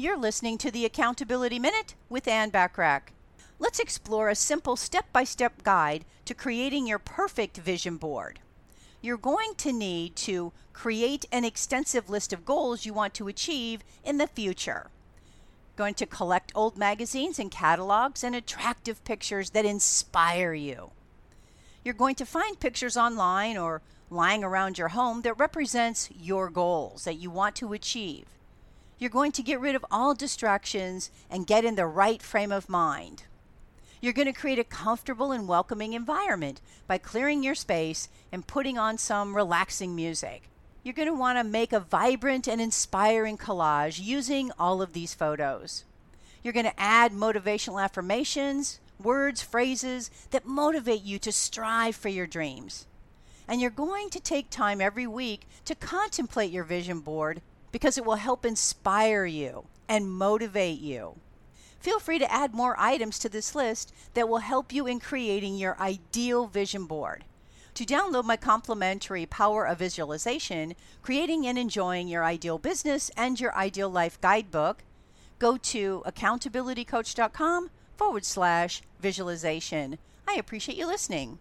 You're listening to the Accountability Minute with Ann Bachrach. Let's explore a simple step-by-step guide to creating your perfect vision board. You're going to need to create an extensive list of goals you want to achieve in the future. Going to collect old magazines and catalogs and attractive pictures that inspire you. You're going to find pictures online or lying around your home that represents your goals that you want to achieve. You're going to get rid of all distractions and get in the right frame of mind. You're going to create a comfortable and welcoming environment by clearing your space and putting on some relaxing music. You're going to want to make a vibrant and inspiring collage using all of these photos. You're going to add motivational affirmations, words, phrases that motivate you to strive for your dreams. And you're going to take time every week to contemplate your vision board because it will help inspire you and motivate you. Feel free to add more items to this list that will help you in creating your ideal vision board. To download my complimentary Power of Visualization, Creating and Enjoying Your Ideal Business and Your Ideal Life Guidebook, go to accountabilitycoach.com/visualization. I appreciate you listening.